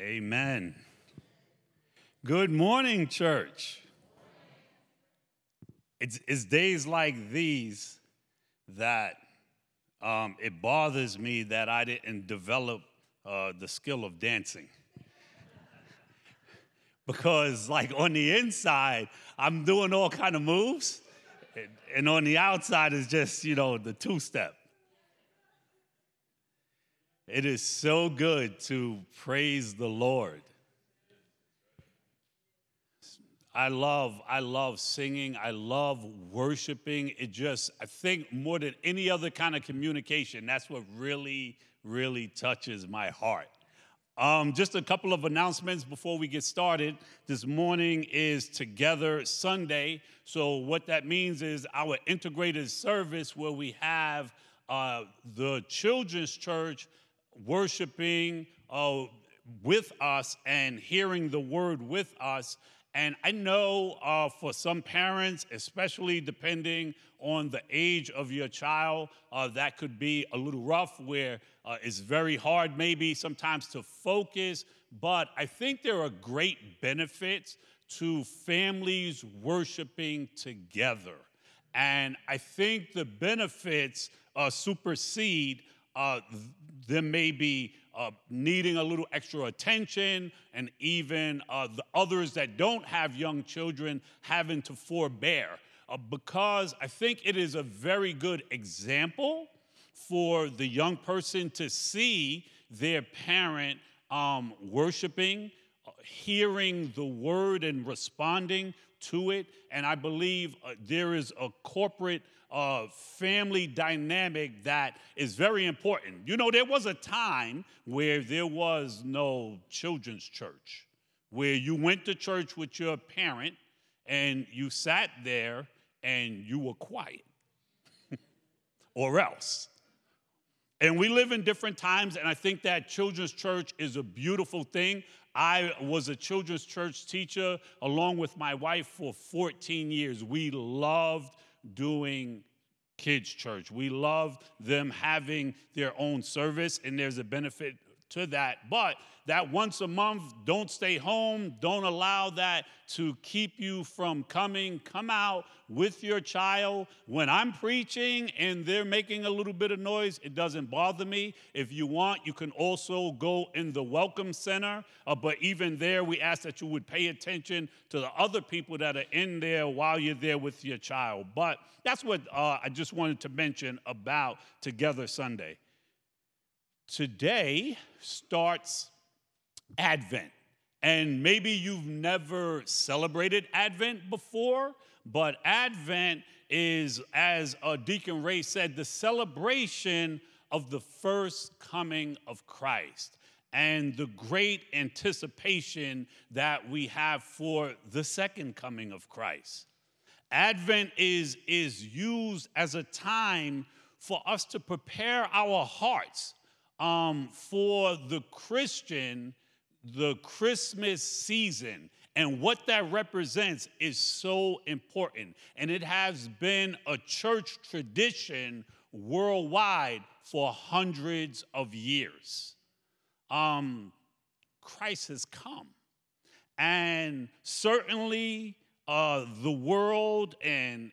Amen. Good morning, church. It's days like these that it bothers me that I didn't develop the skill of dancing. Because, like, on the inside, I'm doing all kind of moves, and on the outside is just, you know, the two-step. It is so good to praise the Lord. I love singing. I love worshiping. I think more than any other kind of communication, that's what really, really touches my heart. Just a couple of announcements before we get started. This morning is Together Sunday. So what that means is our integrated service where we have the children's church worshiping with us and hearing the word with us. And I know for some parents, especially depending on the age of your child, that could be a little rough where it's very hard maybe sometimes to focus. But I think there are great benefits to families worshiping together. And I think the benefits supersede there may be needing a little extra attention, and even the others that don't have young children having to forbear, because I think it is a very good example for the young person to see their parent worshiping, hearing the word and responding to it. And I believe there is a corporate family dynamic that is very important. You know, there was a time where there was no children's church, where you went to church with your parent and you sat there and you were quiet or else. And we live in different times, and I think that children's church is a beautiful thing. I was a children's church teacher along with my wife for 14 years. We loved doing kids' church. We love them having their own service, and there's a benefit to that. But that once a month, don't stay home. Don't allow that to keep you from coming. Come out with your child. When I'm preaching and they're making a little bit of noise, it doesn't bother me. If you want, you can also go in the Welcome Center. But even there, we ask that you would pay attention to the other people that are in there while you're there with your child. But that's what I just wanted to mention about Together Sunday. Today starts Advent, and maybe you've never celebrated Advent before, but Advent is, as Deacon Ray said, the celebration of the first coming of Christ and the great anticipation that we have for the second coming of Christ. Advent is used as a time for us to prepare our hearts for the Christian, the Christmas season, and what that represents is so important. And it has been a church tradition worldwide for hundreds of years. Christ has come. And certainly the world and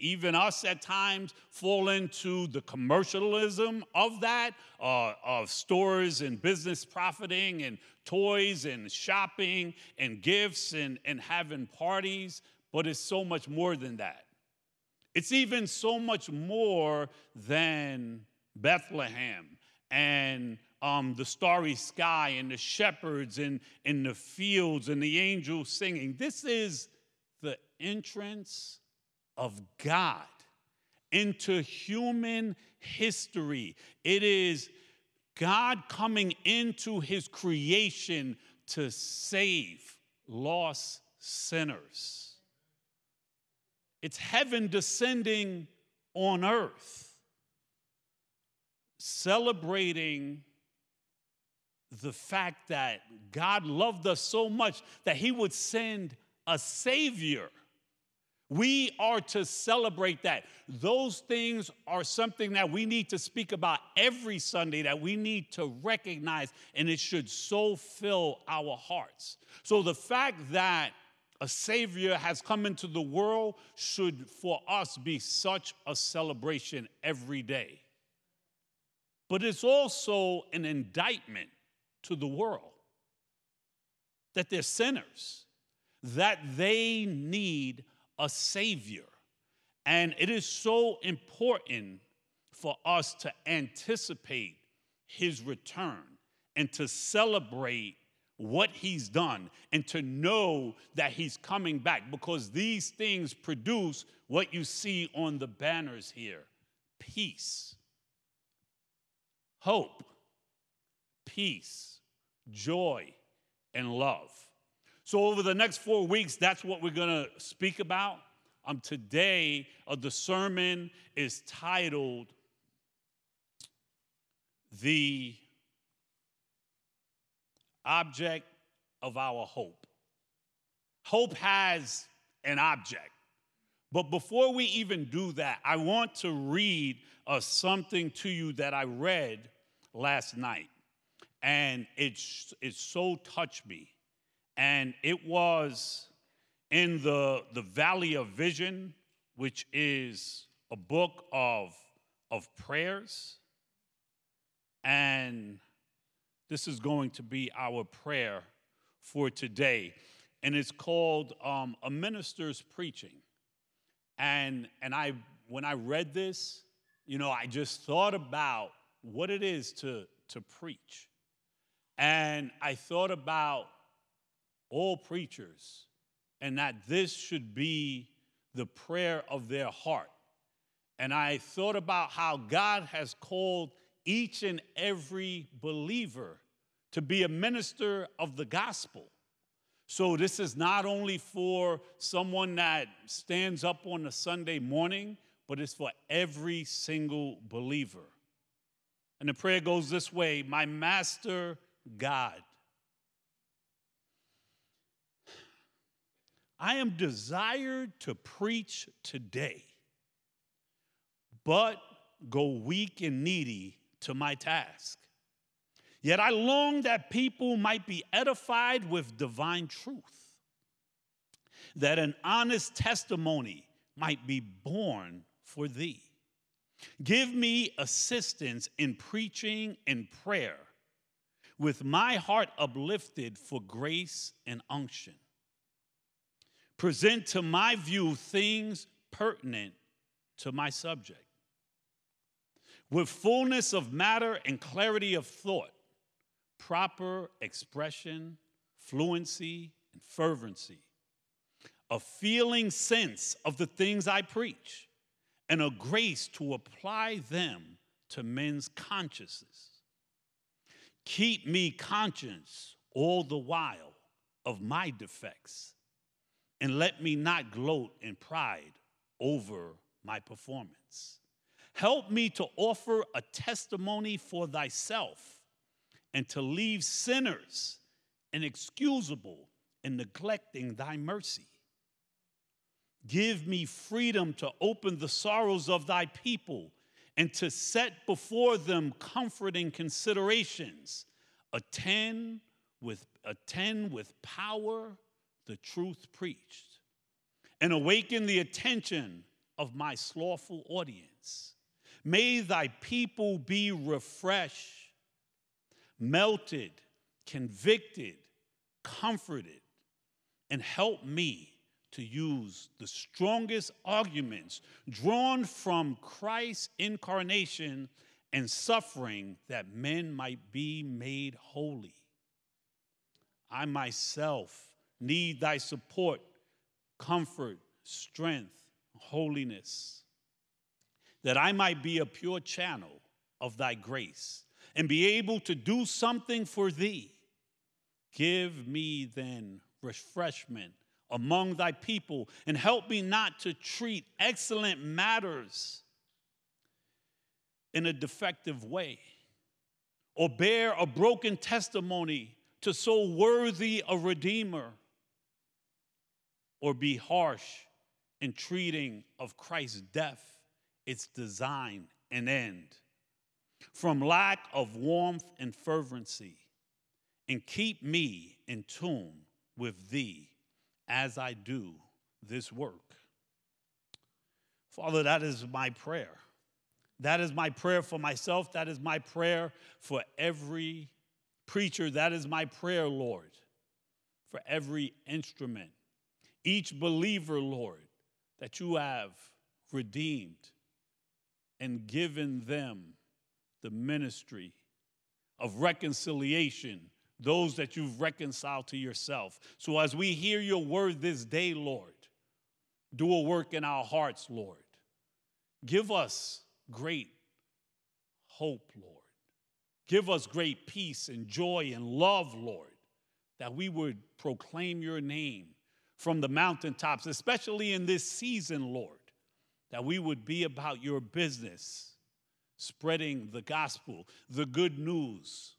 even us at times fall into the commercialism of that, of stores and business profiting and toys and shopping and gifts and having parties. But it's so much more than that. It's even so much more than Bethlehem and the starry sky and the shepherds and the fields and the angels singing. This is the entrance of God into human history. It is God coming into his creation to save lost sinners. It's heaven descending on earth, celebrating the fact that God loved us so much that he would send a savior. We are to celebrate that. Those things are something that we need to speak about every Sunday, that we need to recognize, and it should so fill our hearts. So the fact that a Savior has come into the world should for us be such a celebration every day. But it's also an indictment to the world that they're sinners, that they need a Savior. And it is so important for us to anticipate his return and to celebrate what he's done and to know that he's coming back, because these things produce what you see on the banners here: peace, hope, peace, joy, and love. So over the next 4 weeks, that's what we're going to speak about. Today, the sermon is titled "The Object of Our Hope." Hope has an object. But before we even do that, I want to read something to you that I read last night. And it so touched me. And it was in the Valley of Vision, which is a book of prayers. And this is going to be our prayer for today. And it's called A Minister's Preaching. And I, when I read this, I just thought about what it is to preach. And I thought about all preachers, and that this should be the prayer of their heart. And I thought about how God has called each and every believer to be a minister of the gospel. So this is not only for someone that stands up on a Sunday morning, but it's for every single believer. And the prayer goes this way: my Master God, I am desired to preach today, but go weak and needy to my task. Yet I long that people might be edified with divine truth, that an honest testimony might be born for thee. Give me assistance in preaching and prayer, with my heart uplifted for grace and unction. Present to my view things pertinent to my subject, with fullness of matter and clarity of thought, proper expression, fluency, and fervency, a feeling sense of the things I preach, and a grace to apply them to men's consciences. Keep me conscious all the while of my defects, and let me not gloat in pride over my performance. Help me to offer a testimony for thyself and to leave sinners inexcusable in neglecting thy mercy. Give me freedom to open the sorrows of thy people and to set before them comforting considerations. Attend with power the truth preached, and awaken the attention of my slothful audience. May thy people be refreshed, melted, convicted, comforted, and help me to use the strongest arguments drawn from Christ's incarnation and suffering, that men might be made holy. I myself need thy support, comfort, strength, holiness, that I might be a pure channel of thy grace and be able to do something for thee. Give me then refreshment among thy people, and help me not to treat excellent matters in a defective way, or bear a broken testimony to so worthy a Redeemer, or be harsh and treating of Christ's death, its design and end, from lack of warmth and fervency, and keep me in tune with thee as I do this work. Father, that is my prayer. That is my prayer for myself. That is my prayer for every preacher. That is my prayer, Lord, for every instrument. Each believer, Lord, that you have redeemed and given them the ministry of reconciliation, those that you've reconciled to yourself. So as we hear your word this day, Lord, do a work in our hearts, Lord. Give us great hope, Lord. Give us great peace and joy and love, Lord, that we would proclaim your name from the mountaintops, especially in this season, Lord, that we would be about your business, spreading the gospel, the good news,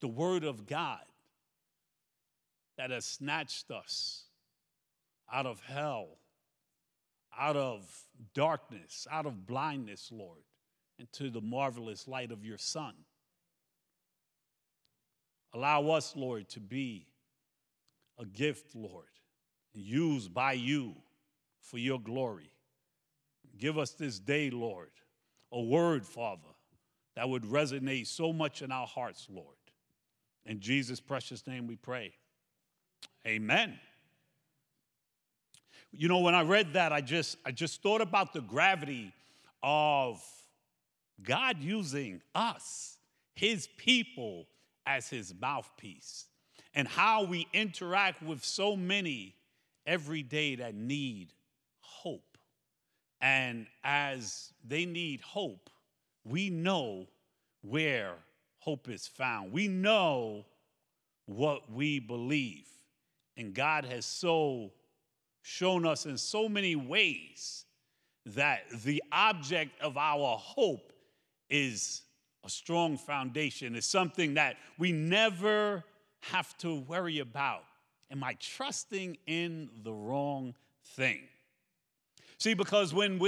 the word of God that has snatched us out of hell, out of darkness, out of blindness, Lord, into the marvelous light of your Son. Allow us, Lord, to be a gift, Lord, used by you for your glory. Give us this day, Lord, a word, Father, that would resonate so much in our hearts, Lord. In Jesus' precious name we pray. Amen. You know, when I read that, I just thought about the gravity of God using us, his people, as his mouthpiece, and how we interact with so many every day that need hope. And as they need hope, we know where hope is found. We know what we believe. And God has so shown us in so many ways that the object of our hope is a strong foundation. It's something that we never have to worry about. Am I trusting in the wrong thing? See, because when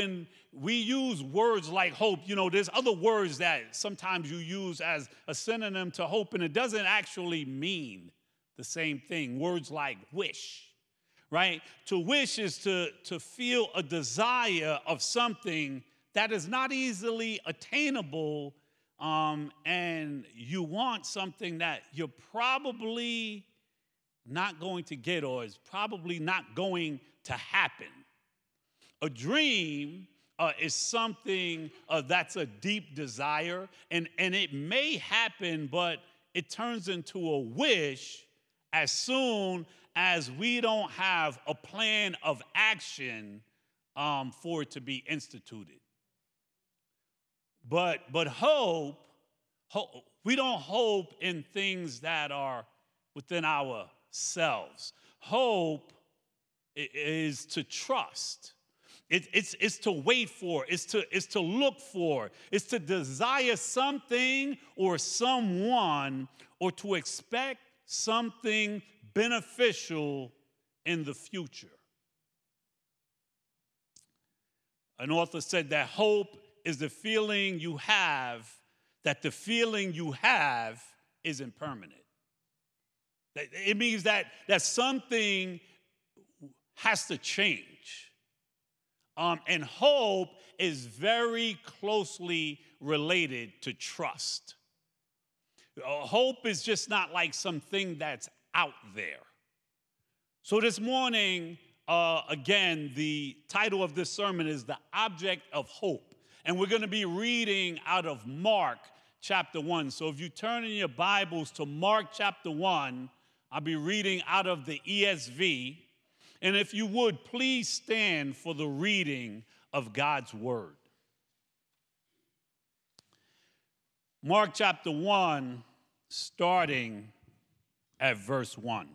we use words like hope, you know, there's other words that sometimes you use as a synonym to hope, and it doesn't actually mean the same thing. Words like wish, right? To wish is to feel a desire of something that is not easily attainable, and you want something that you're probably not going to get or is probably not going to happen. A dream is something that's a deep desire, and it may happen, but it turns into a wish as soon as we don't have a plan of action for it to be instituted. But hope, we don't hope in things that are within ourselves. Hope is to trust. It's to wait for, it's to look for, it's to desire something or someone, or to expect something beneficial in the future. An author said that hope is the feeling you have, that the feeling you have isn't permanent. It means that something has to change. And hope is very closely related to trust. Hope is just not like something that's out there. So this morning, again, the title of this sermon is The Object of Hope. And we're going to be reading out of Mark chapter 1. So if you turn in your Bibles to Mark chapter 1, I'll be reading out of the ESV. And if you would, please stand for the reading of God's word. Mark chapter 1, starting at verse 1.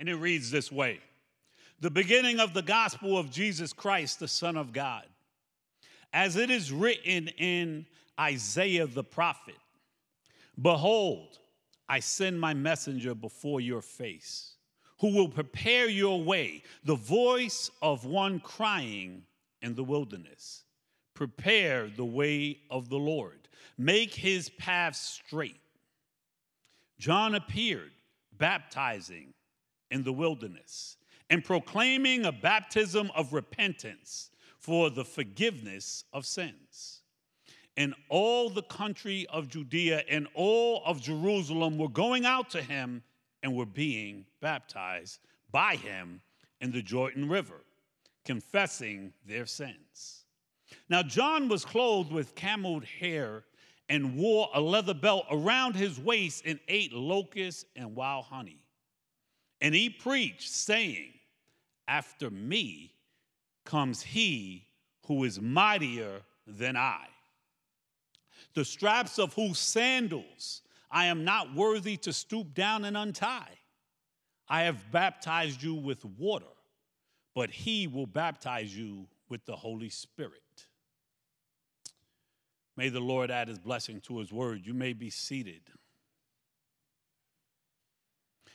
And it reads this way: The beginning of the gospel of Jesus Christ, the Son of God, as it is written in Isaiah the prophet, Behold, I send my messenger before your face, who will prepare your way, the voice of one crying in the wilderness. Prepare the way of the Lord. Make his path straight. John appeared, baptizing in the wilderness and proclaiming a baptism of repentance for the forgiveness of sins. And all the country of Judea and all of Jerusalem were going out to him and were being baptized by him in the Jordan River, confessing their sins. Now John was clothed with camel hair and wore a leather belt around his waist and ate locusts and wild honey. And he preached, saying, after me comes he who is mightier than I, the straps of whose sandals I am not worthy to stoop down and untie. I have baptized you with water, but he will baptize you with the Holy Spirit. May the Lord add his blessing to his word. You may be seated.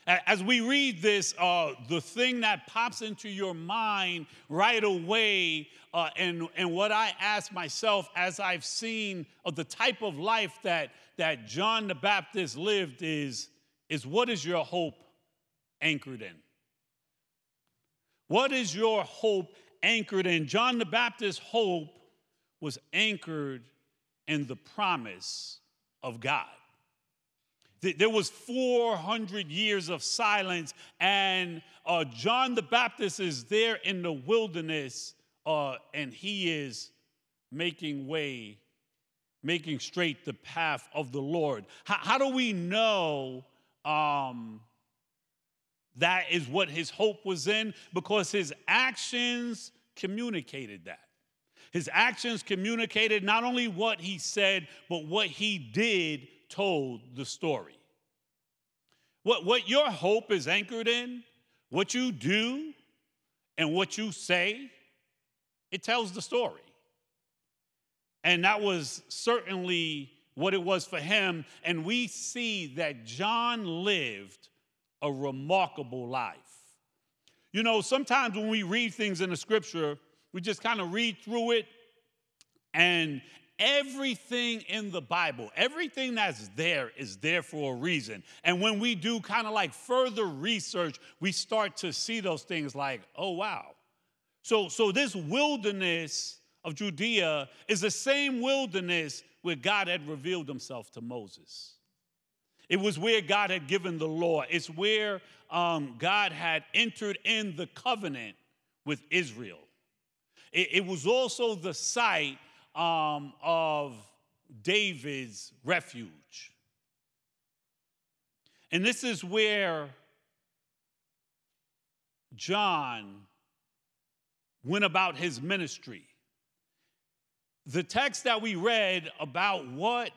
As we read this, the thing that pops into your mind right away, and what I ask myself as I've seen of the type of life that John the Baptist lived is what is your hope anchored in? What is your hope anchored in? John the Baptist's hope was anchored and the promise of God. There was 400 years of silence, and John the Baptist is there in the wilderness, and he is making way, making straight the path of the Lord. How do we know that is what his hope was in? Because his actions communicated that. His actions communicated not only what he said, but what he did told the story. What your hope is anchored in, what you do and what you say, it tells the story. And that was certainly what it was for him. And we see that John lived a remarkable life. You know, sometimes when we read things in the scripture, we just kind of read through it, and everything in the Bible, everything that's there is there for a reason. And when we do kind of like further research, we start to see those things like, oh, wow. So this wilderness of Judea is the same wilderness where God had revealed himself to Moses. It was where God had given the law. It's where God had entered in the covenant with Israel. It was also the site of David's refuge. And this is where John went about his ministry. The text that we read about what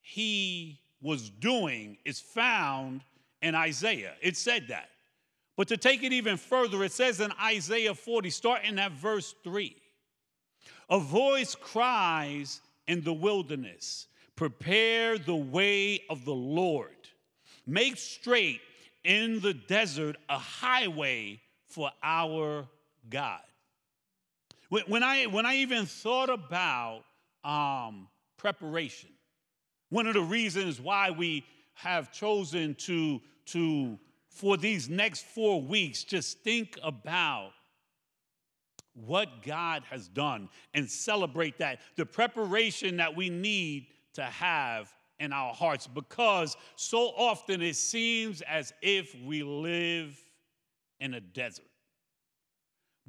he was doing is found in Isaiah. It said that. But to take it even further, it says in Isaiah 40, starting at verse 3, a voice cries in the wilderness, prepare the way of the Lord. Make straight in the desert a highway for our God. When I even thought about preparation, one of the reasons why we have chosen to for these next 4 weeks, just think about what God has done and celebrate that, the preparation that we need to have in our hearts, because so often it seems as if we live in a desert.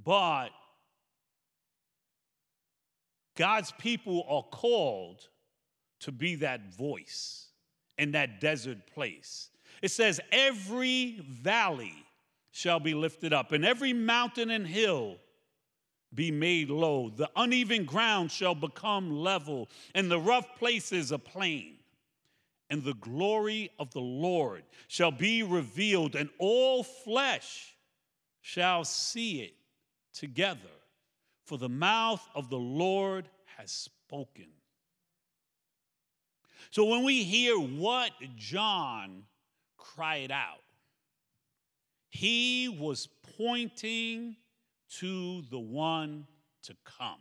But God's people are called to be that voice in that desert place. It says, every valley shall be lifted up, and every mountain and hill be made low. The uneven ground shall become level, and the rough places a plain. And the glory of the Lord shall be revealed, and all flesh shall see it together. For the mouth of the Lord has spoken. So when we hear what John cried out, he was pointing to the one to come.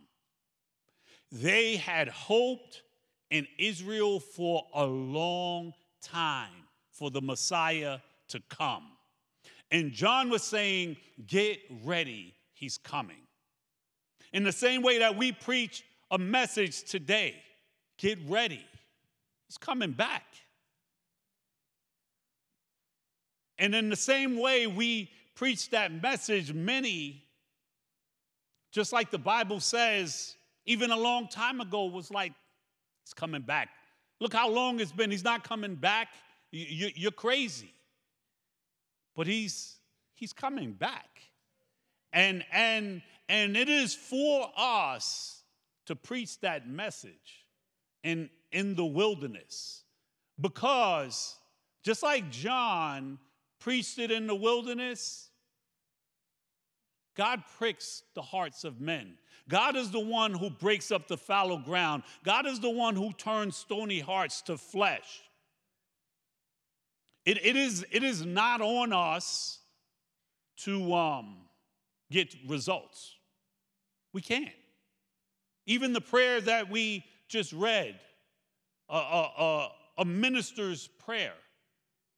They had hoped in Israel for a long time for the Messiah to come. And John was saying, get ready, he's coming. In the same way that we preach a message today, get ready, he's coming back. And in the same way we preach that message, many, just like the Bible says, even a long time ago was like, he's coming back. Look how long it's been. He's not coming back. You're crazy. But he's coming back. And it is for us to preach that message in the wilderness. Because just like John preached it in the wilderness, God pricks the hearts of men. God is the one who breaks up the fallow ground. God is the one who turns stony hearts to flesh. It is not on us to get results. We can't. Even the prayer that we just read, a minister's prayer,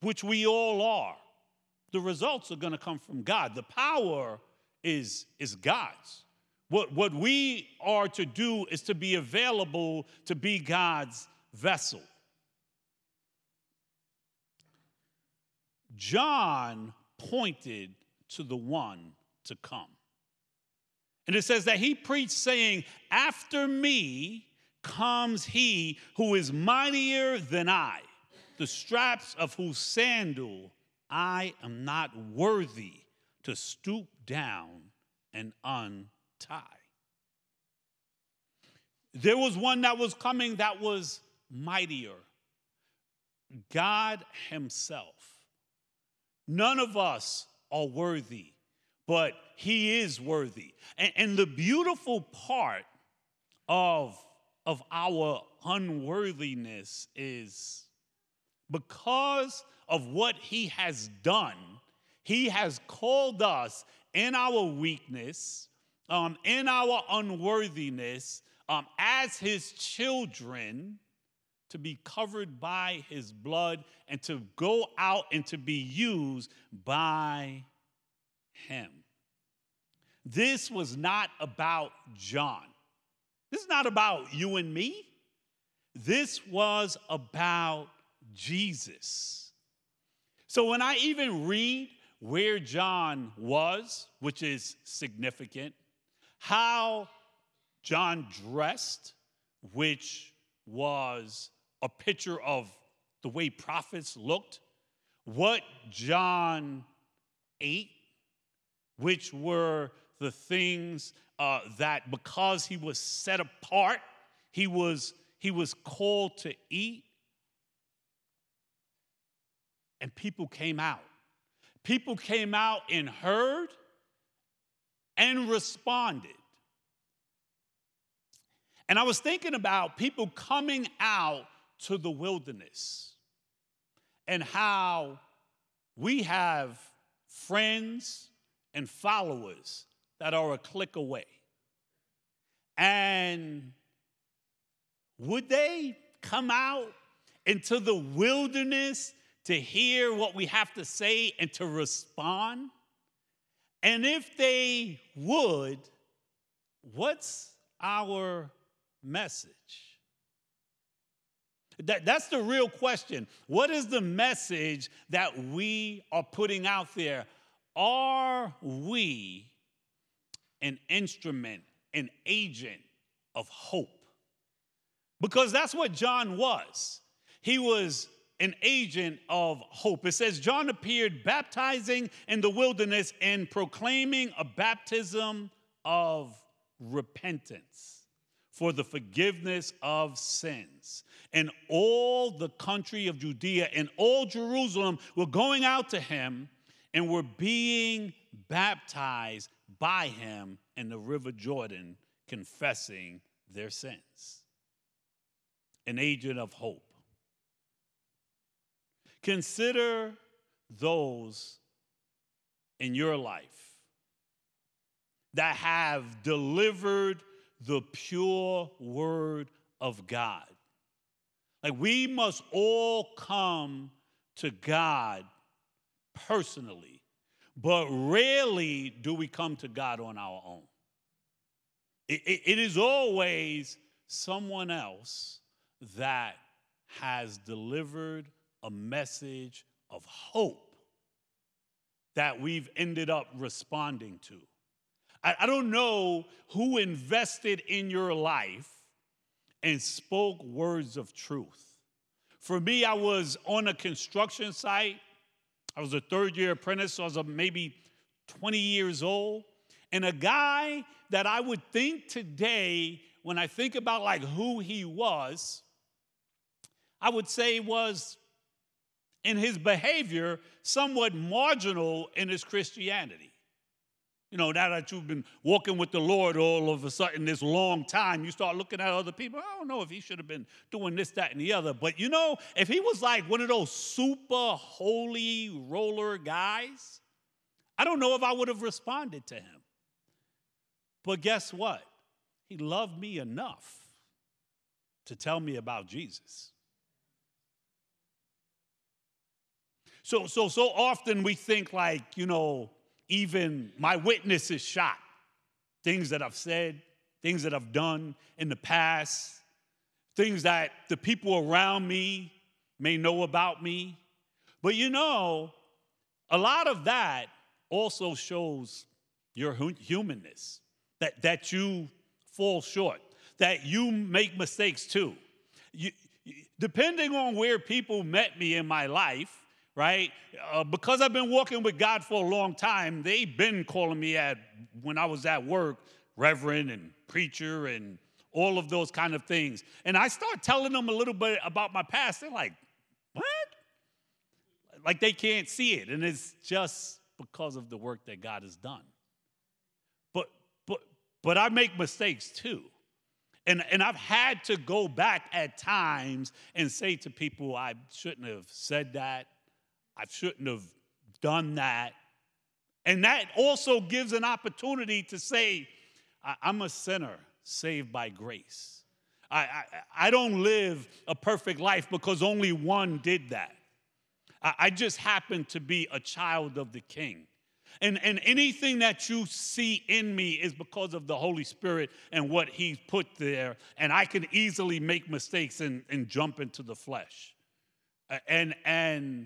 which we all are, the results are going to come from God. The power is God's. What we are to do is to be available to be God's vessel. John pointed to the one to come. And it says that he preached saying, after me comes he who is mightier than I, the straps of whose sandal I am not worthy to stoop down and untie. There was one that was coming that was mightier. God himself. None of us are worthy, but he is worthy. And the beautiful part of our unworthiness is because of what he has done, he has called us in our weakness, in our unworthiness, as his children, to be covered by his blood and to go out and to be used by him. This was not about John. This is not about you and me. This was about Jesus. So when I even read where John was, which is significant, how John dressed, which was a picture of the way prophets looked, what John ate, which were the things that because he was set apart, he was called to eat, and people came out. People came out and heard and responded. And I was thinking about people coming out to the wilderness and how we have friends and followers that are a click away. And would they come out into the wilderness to hear what we have to say and to respond? And if they would, what's our message? That's the real question. What is the message that we are putting out there? Are we an instrument, an agent of hope? Because that's what John was. He was an agent of hope. It says, John appeared baptizing in the wilderness and proclaiming a baptism of repentance for the forgiveness of sins. And all the country of Judea and all Jerusalem were going out to him and were being baptized by him in the river Jordan, confessing their sins. An agent of hope. Consider those in your life that have delivered the pure word of God. Like, we must all come to God personally, but rarely do we come to God on our own. It is always someone else that has delivered a message of hope that we've ended up responding to. I don't know who invested in your life and spoke words of truth. For me, I was on a construction site. I was a third-year apprentice, so I was maybe 20 years old. And a guy that I would think today, when I think about like who he was, I would say was, in his behavior, somewhat marginal in his Christianity. You know, now that you've been walking with the Lord all of a sudden this long time, you start looking at other people. I don't know if he should have been doing this, that, and the other. But, you know, if he was like one of those super holy roller guys, I don't know if I would have responded to him. But guess what? He loved me enough to tell me about Jesus. So often we think like, you know, even my witness is shot. Things that I've said, things that I've done in the past, things that the people around me may know about me. But you know, a lot of that also shows your humanness, that you fall short, that you make mistakes too. Depending on where people met me in my life, right? Because I've been walking with God for a long time, they've been calling me when I was at work, reverend and preacher and all of those kind of things. And I start telling them a little bit about my past. They're like, what? Like they can't see it. And it's just because of the work that God has done. But I make mistakes too. And I've had to go back at times and say to people, I shouldn't have said that. I shouldn't have done that. And that also gives an opportunity to say, I'm a sinner saved by grace. I don't live a perfect life because only one did that. I just happen to be a child of the King. And anything that you see in me is because of the Holy Spirit and what He's put there. And I can easily make mistakes and jump into the flesh. And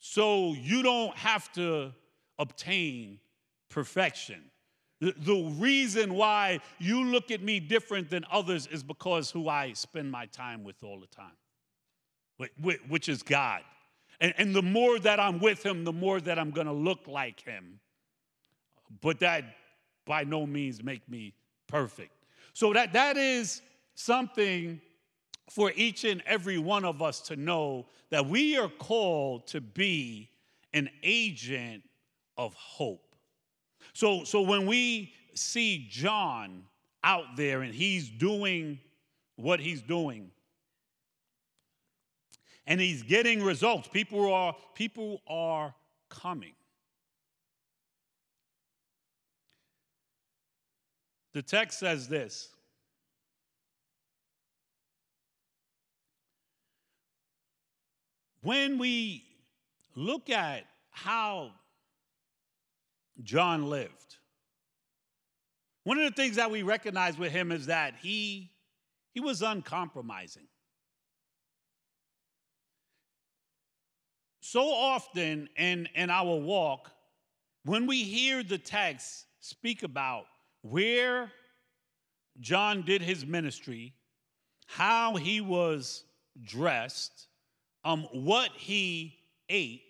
so you don't have to obtain perfection. The reason why you look at me different than others is because who I spend my time with all the time, which is God. And the more that I'm with Him, the more that I'm going to look like Him. But that by no means make me perfect. So that is something for each and every one of us to know, that we are called to be an agent of hope. So when we see John out there and he's doing what he's doing, and he's getting results, people are coming. The text says this. When we look at how John lived, one of the things that we recognize with him is that he was uncompromising. So often in our walk, when we hear the text speak about where John did his ministry, how he was dressed, what he ate,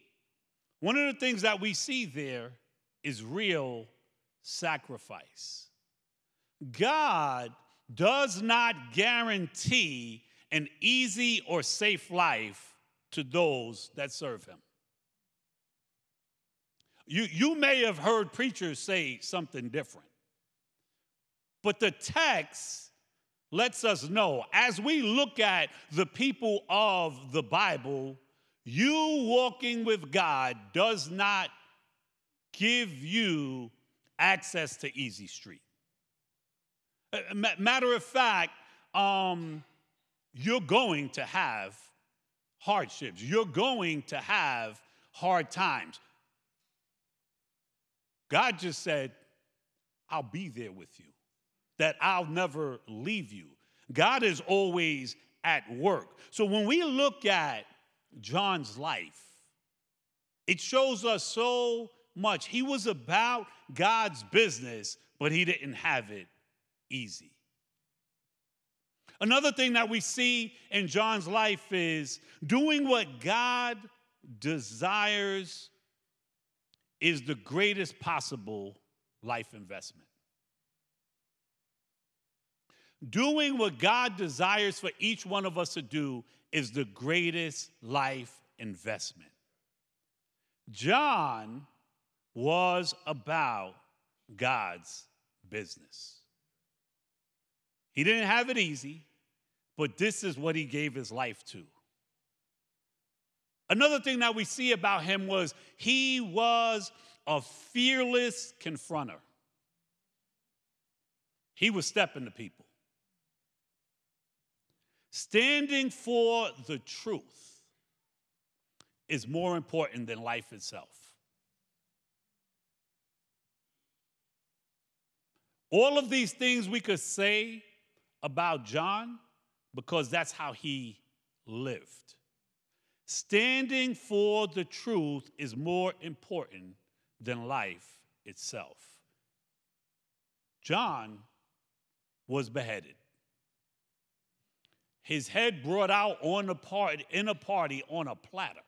one of the things that we see there is real sacrifice. God does not guarantee an easy or safe life to those that serve Him. You may have heard preachers say something different, but the text lets us know, as we look at the people of the Bible, You walking with God does not give you access to Easy Street. Matter of fact, you're going to have hardships. You're going to have hard times. God just said, I'll be there with you, that I'll never leave you. God is always at work. So when we look at John's life, it shows us so much. He was about God's business, but he didn't have it easy. Another thing that we see in John's life is doing what God desires is the greatest possible life investment. Doing what God desires for each one of us to do is the greatest life investment. John was about God's business. He didn't have it easy, but this is what he gave his life to. Another thing that we see about him was he was a fearless confronter. He was stepping to people, standing for the truth is more important than life itself. All of these things we could say about John because that's how he lived. Standing for the truth is more important than life itself. John was beheaded. His head brought out on a party on a platter.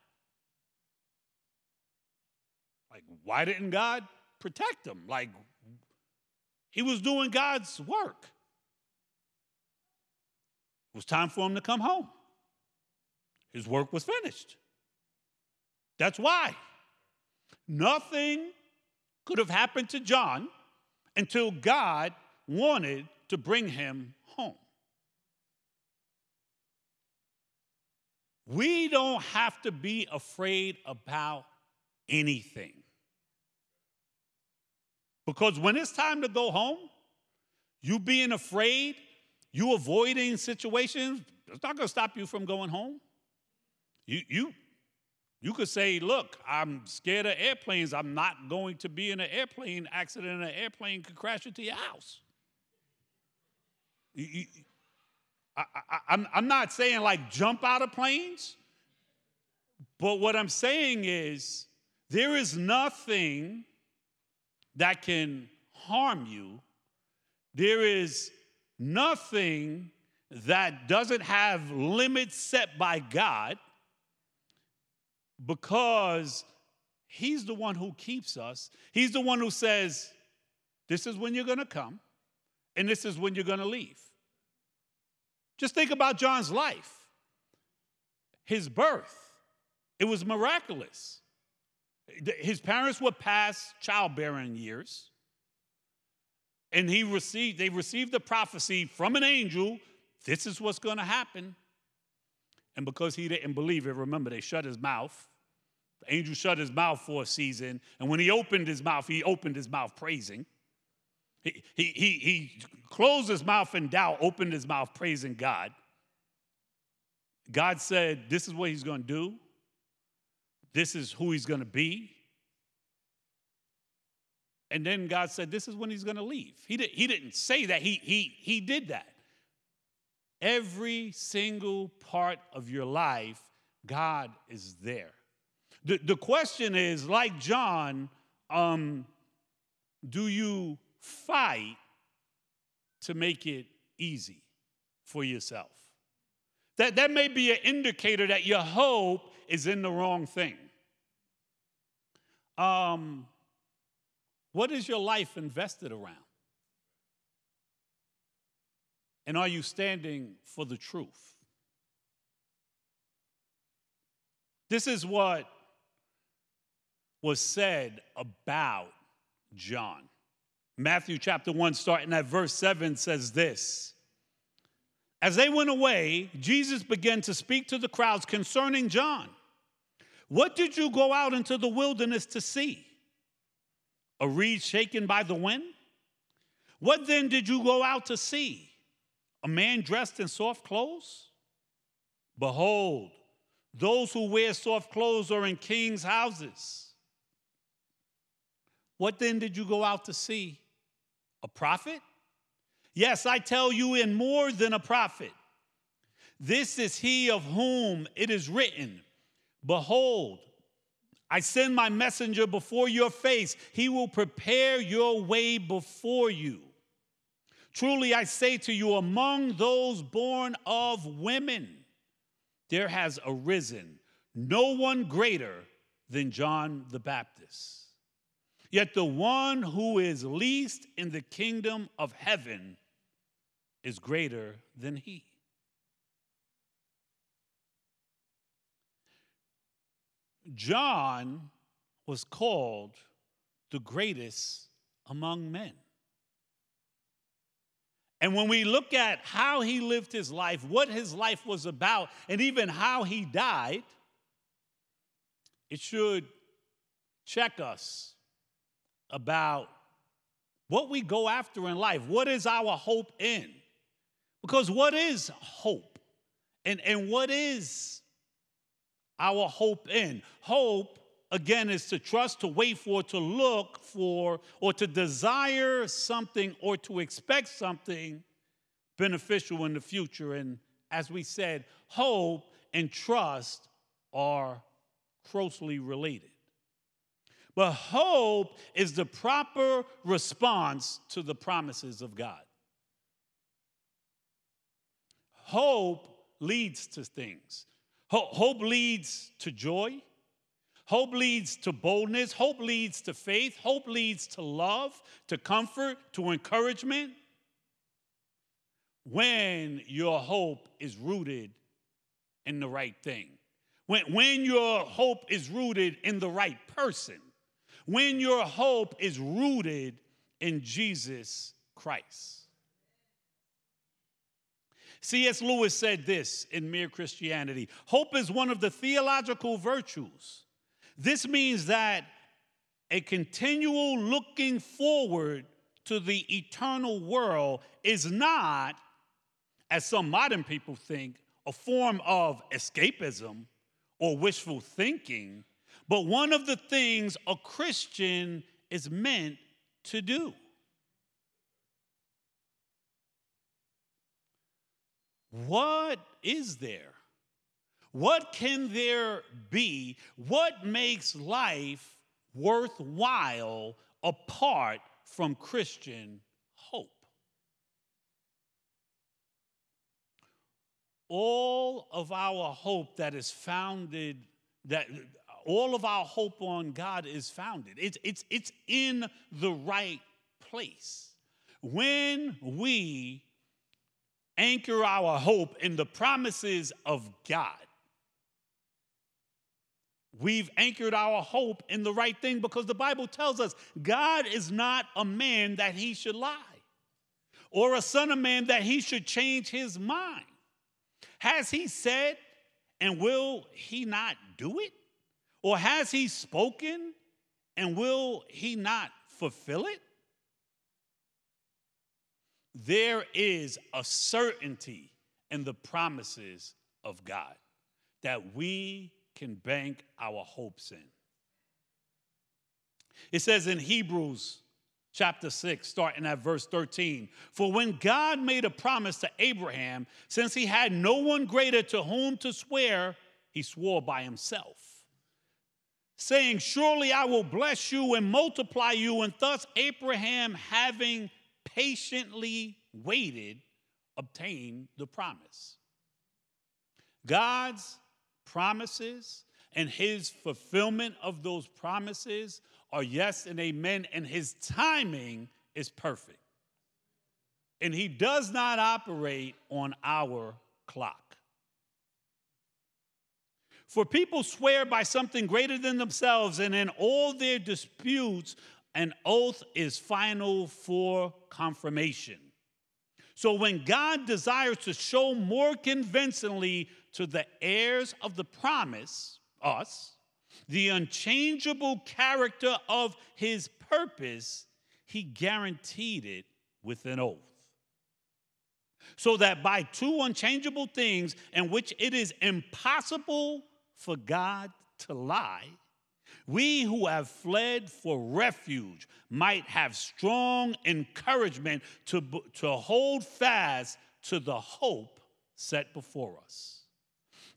Like, why didn't God protect him? Like, he was doing God's work. It was time for him to come home. His work was finished. That's why. Nothing could have happened to John until God wanted to bring him home. We don't have to be afraid about anything. Because when it's time to go home, you being afraid, you avoiding situations, it's not going to stop you from going home. You could say, look, I'm scared of airplanes. I'm not going to be in an airplane accident. An airplane could crash into your house. I'm not saying like jump out of planes, but what I'm saying is there is nothing that can harm you. There is nothing that doesn't have limits set by God because he's the one who keeps us. He's the one who says, this is when you're going to come and this is when you're going to leave. Just think about John's life, his birth. It was miraculous. His parents were past childbearing years, and they received the prophecy from an angel, this is what's going to happen. And because he didn't believe it, remember, they shut his mouth. The angel shut his mouth for a season, and when he opened his mouth praising. He closed his mouth in doubt, opened his mouth praising God. God said, this is what he's going to do. This is who he's going to be. And then God said, this is when he's going to leave. He didn't say that. He did that. Every single part of your life, God is there. The question is, like John, do you fight to make it easy for yourself? That may be an indicator that your hope is in the wrong thing. What is your life invested around? And are you standing for the truth? This is what was said about John. Matthew chapter 1, starting at verse 7, says this. As they went away, Jesus began to speak to the crowds concerning John. What did you go out into the wilderness to see? A reed shaken by the wind? What then did you go out to see? A man dressed in soft clothes? Behold, those who wear soft clothes are in kings' houses. What then did you go out to see? A prophet? Yes, I tell you, and more than a prophet. This is he of whom it is written, behold, I send my messenger before your face. He will prepare your way before you. Truly, I say to you, among those born of women, there has arisen no one greater than John the Baptist. Yet the one who is least in the kingdom of heaven is greater than he. John was called the greatest among men. And when we look at how he lived his life, what his life was about, and even how he died, it should check us about what we go after in life. What is our hope in? Because what is hope? And what is our hope in? Hope, again, is to trust, to wait for, to look for, or to desire something or to expect something beneficial in the future. And as we said, hope and trust are closely related. But hope is the proper response to the promises of God. Hope leads to things. Hope leads to joy. Hope leads to boldness. Hope leads to faith. Hope leads to love, to comfort, to encouragement. When your hope is rooted in the right thing. When your hope is rooted in the right person. When your hope is rooted in Jesus Christ. C.S. Lewis said this in Mere Christianity. Hope is one of the theological virtues. This means that a continual looking forward to the eternal world is not, as some modern people think, a form of escapism or wishful thinking, but one of the things a Christian is meant to do. What is there? What can there be? What makes life worthwhile apart from Christian hope? All of our hope that is founded, that all of our hope on God is founded. It's in the right place. When we anchor our hope in the promises of God, we've anchored our hope in the right thing, because the Bible tells us God is not a man that he should lie, or a son of man that he should change his mind. Has he said, and will he not do it? Or has he spoken, and will he not fulfill it? There is a certainty in the promises of God that we can bank our hopes in. It says in Hebrews chapter 6, starting at verse 13, for when God made a promise to Abraham, since he had no one greater to whom to swear, he swore by himself, saying, surely I will bless you and multiply you. And thus Abraham, having patiently waited, obtained the promise. God's promises and his fulfillment of those promises are yes and amen, and his timing is perfect. And he does not operate on our clock. For people swear by something greater than themselves, and in all their disputes, an oath is final for confirmation. So when God desires to show more convincingly to the heirs of the promise, us, the unchangeable character of his purpose, he guaranteed it with an oath. So that by two unchangeable things in which it is impossible for God to lie, we who have fled for refuge might have strong encouragement to hold fast to the hope set before us.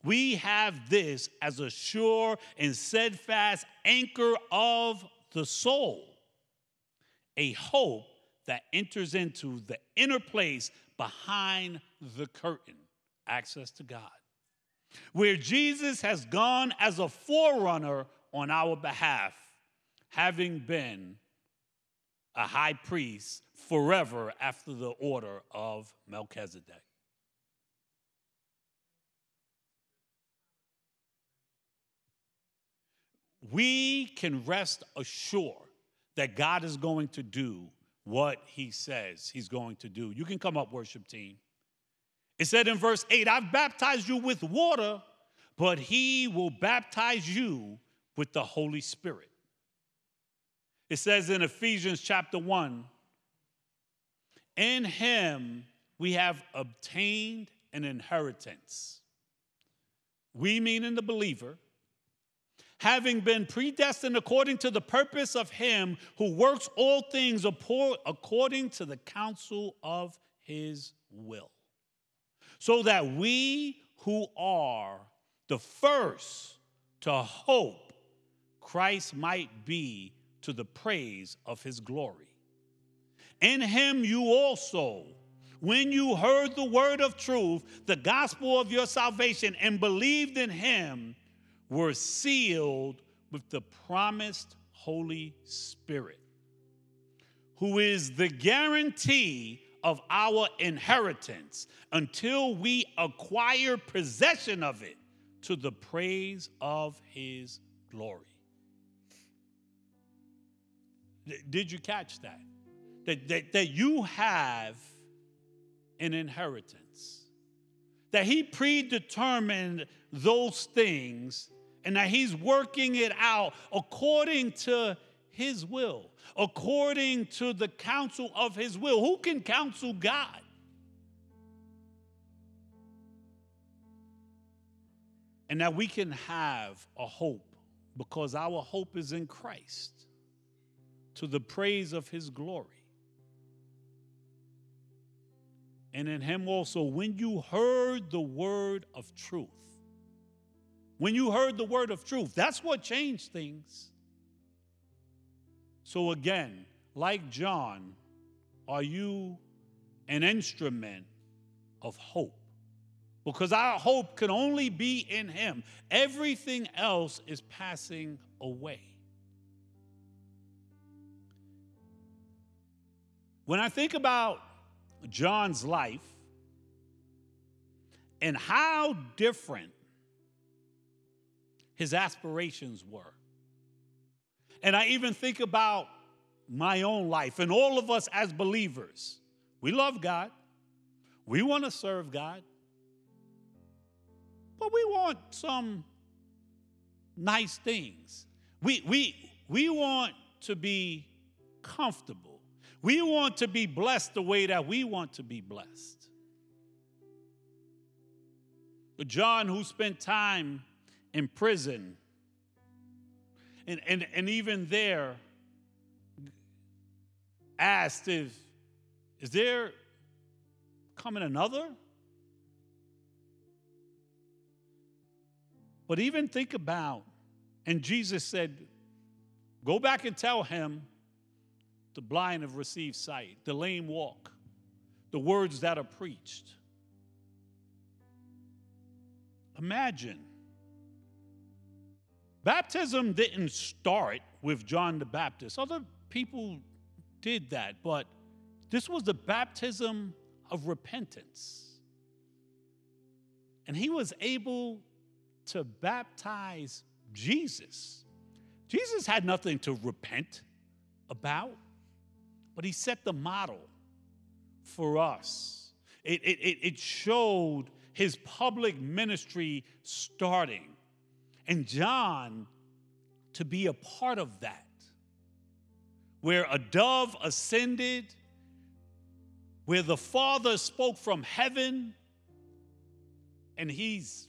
We have this as a sure and steadfast anchor of the soul, a hope that enters into the inner place behind the curtain, access to God, where Jesus has gone as a forerunner on our behalf, having been a high priest forever after the order of Melchizedek. We can rest assured that God is going to do what he says he's going to do. You can come up, worship team. It said in verse 8, I've baptized you with water, but he will baptize you with the Holy Spirit. It says in Ephesians chapter 1, in him we have obtained an inheritance. We mean in the believer, having been predestined according to the purpose of him who works all things according to the counsel of his will, so that we who are the first to hope Christ might be to the praise of his glory. In him you also, when you heard the word of truth, the gospel of your salvation, and believed in him, were sealed with the promised Holy Spirit, who is the guarantee of our inheritance until we acquire possession of it to the praise of his glory. Did you catch that? That you have an inheritance, that he predetermined those things, and that he's working it out according to his will, according to the counsel of his will. Who can counsel God? And that we can have a hope because our hope is in Christ to the praise of his glory. And in him also, when you heard the word of truth, that's what changed things. So again, like John, are you an instrument of hope? Because our hope can only be in him. Everything else is passing away. When I think about John's life and how different his aspirations were. And I even think about my own life and all of us as believers. We love God. We want to serve God. But we want some nice things. We want to be comfortable. We want to be blessed the way that we want to be blessed. But John, who spent time in prison, and even there, asked if, is there coming another? But even think about, and Jesus said, go back and tell him, the blind have received sight, the lame walk, the words that are preached. Imagine. Baptism didn't start with John the Baptist. Other people did that, but this was the baptism of repentance. And he was able to baptize Jesus. Jesus had nothing to repent about, but he set the model for us. It showed his public ministry starting. And John to be a part of that, where a dove ascended, where the Father spoke from heaven, and he's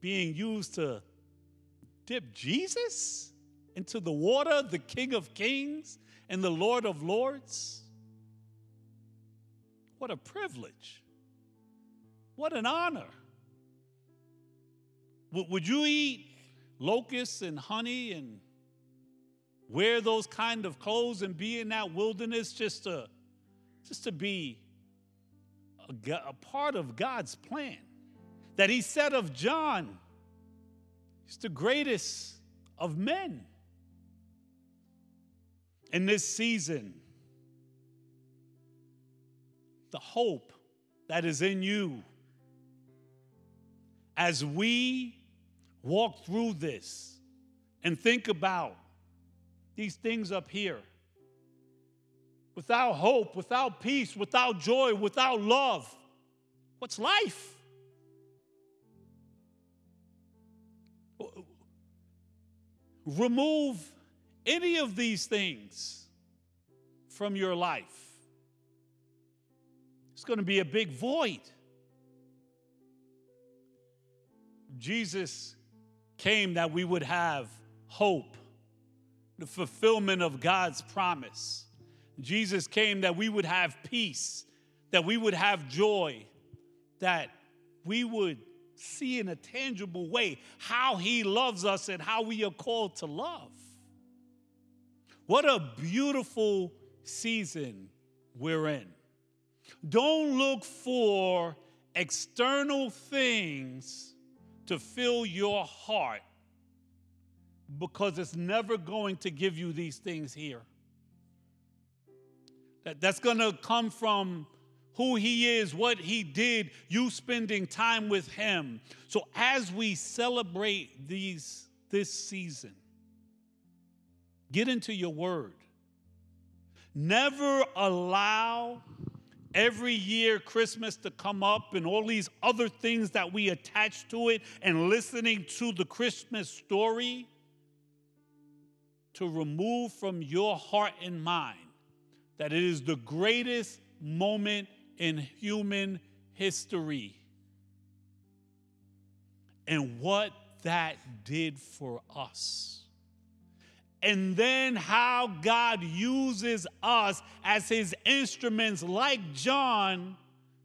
being used to dip Jesus into the water, the King of Kings and the Lord of Lords. What a privilege. What an honor. Would you eat locusts and honey and wear those kind of clothes and be in that wilderness just to be a part of God's plan? That he said of John, he's the greatest of men. In this season, the hope that is in you, as we walk through this and think about these things up here, without hope, without peace, without joy, without love, what's life? Remove any of these things from your life. It's going to be a big void. Jesus came that we would have hope, the fulfillment of God's promise. Jesus came that we would have peace, that we would have joy, that we would see in a tangible way how he loves us and how we are called to love. What a beautiful season we're in. Don't look for external things to fill your heart, because it's never going to give you these things here. That's going to come from who he is, what he did, you spending time with him. So as we celebrate this season, get into your word. Never allow every year Christmas to come up and all these other things that we attach to it and listening to the Christmas story to remove from your heart and mind that it is the greatest moment in human history and what that did for us. And then how God uses us as his instruments, like John,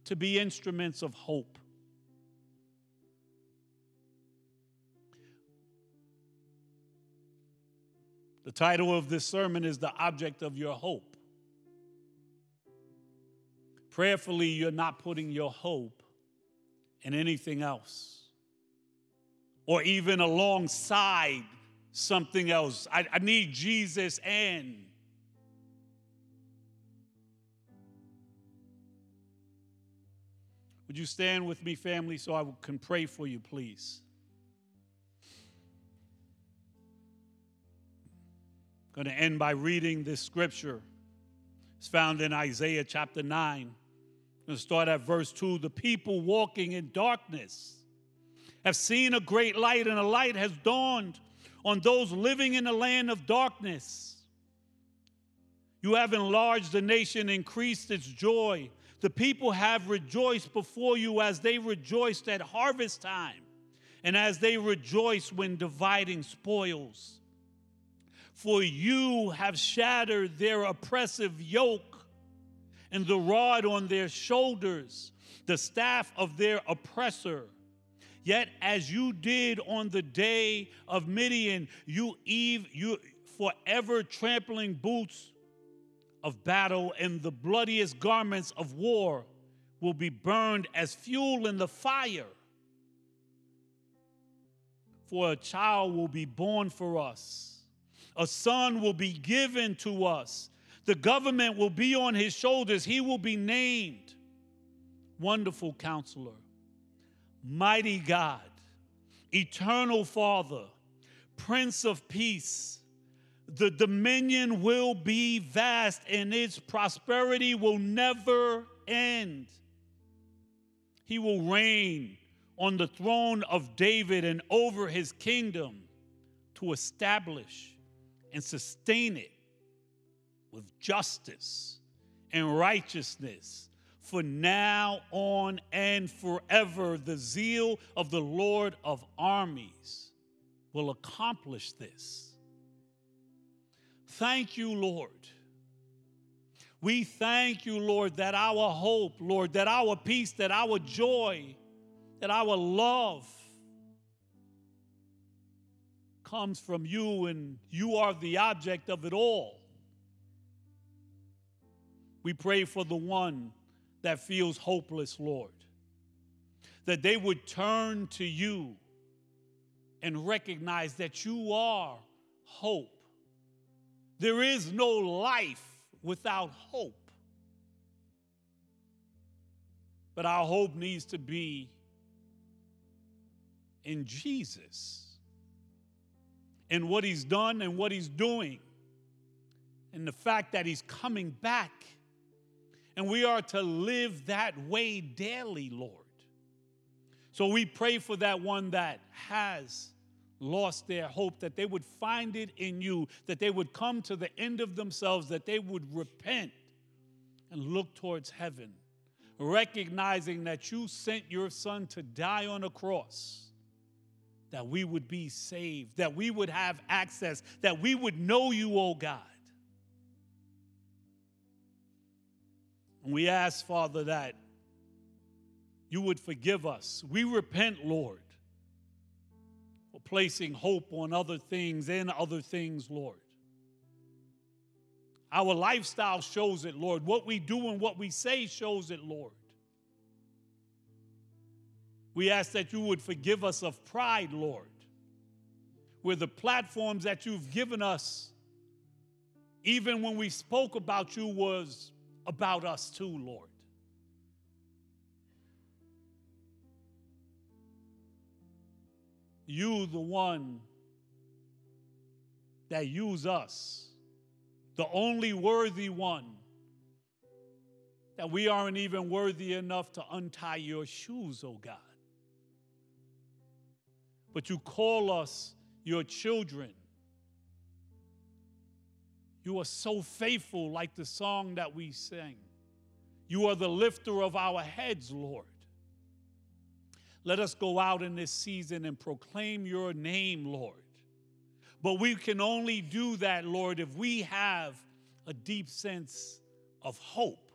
to be instruments of hope. The title of this sermon is The Object of Your Hope. Prayerfully, you're not putting your hope in anything else or even alongside something else. I need Jesus and would you stand with me, family, so I can pray for you, please? I'm going to end by reading this scripture. It's found in Isaiah chapter 9. I'm going to start at verse 2. The people walking in darkness have seen a great light, and a light has dawned on those living in the land of darkness. You have enlarged the nation, increased its joy. The people have rejoiced before you as they rejoiced at harvest time, and as they rejoice when dividing spoils. For you have shattered their oppressive yoke and the rod on their shoulders, the staff of their oppressor. Yet as you did on the day of Midian, you forever trampling boots of battle and the bloodiest garments of war will be burned as fuel in the fire. For a child will be born for us. A son will be given to us. The government will be on his shoulders. He will be named Wonderful Counselor, Mighty God, Eternal Father, Prince of Peace. The dominion will be vast and its prosperity will never end. He will reign on the throne of David and over his kingdom to establish and sustain it with justice and righteousness for now on and forever. The zeal of the Lord of armies will accomplish this. Thank you, Lord. We thank you, Lord, that our hope, Lord, that our peace, that our joy, that our love comes from you, and you are the object of it all. We pray for the one that feels hopeless, Lord, that they would turn to you and recognize that you are hope. There is no life without hope. But our hope needs to be in Jesus, and what he's done and what he's doing, and the fact that he's coming back. And we are to live that way daily, Lord. So we pray for that one that has lost their hope, that they would find it in you, that they would come to the end of themselves, that they would repent and look towards heaven, recognizing that you sent your son to die on a cross, that we would be saved, that we would have access, that we would know you, O God. And we ask, Father, that you would forgive us. We repent, Lord, for placing hope on other things and other things, Lord. Our lifestyle shows it, Lord. What we do and what we say shows it, Lord. We ask that you would forgive us of pride, Lord, where the platforms that you've given us, even when we spoke about you, was about us too, Lord. You, the one that use us, the only worthy one, that we aren't even worthy enough to untie your shoes, oh God. But you call us your children. You are so faithful, like the song that we sing. You are the lifter of our heads, Lord. Let us go out in this season and proclaim your name, Lord. But we can only do that, Lord, if we have a deep sense of hope,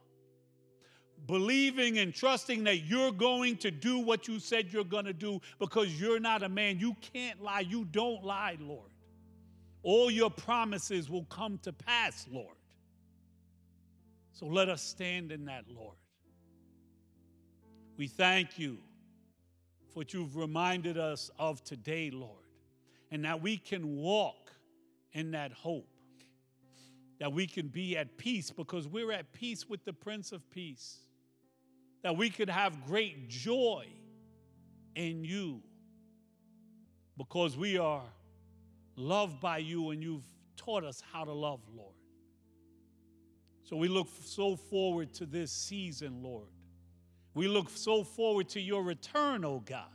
believing and trusting that you're going to do what you said you're going to do, because you're not a man. You can't lie. You don't lie, Lord. All your promises will come to pass, Lord. So let us stand in that, Lord. We thank you for what you've reminded us of today, Lord, and that we can walk in that hope, that we can be at peace because we're at peace with the Prince of Peace, that we could have great joy in you because we are loved by you and you've taught us how to love, Lord. So we look so forward to this season, Lord. We look so forward to your return, oh God.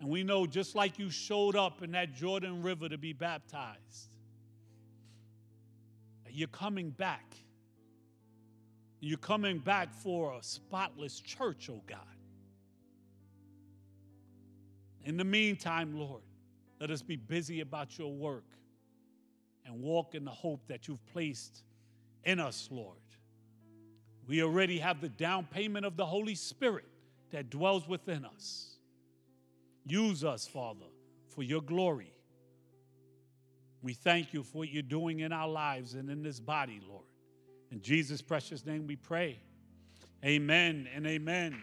And we know, just like you showed up in that Jordan River to be baptized, you're coming back. You're coming back for a spotless church, oh God. In the meantime, Lord, let us be busy about your work and walk in the hope that you've placed in us, Lord. We already have the down payment of the Holy Spirit that dwells within us. Use us, Father, for your glory. We thank you for what you're doing in our lives and in this body, Lord. In Jesus' precious name we pray. Amen and amen.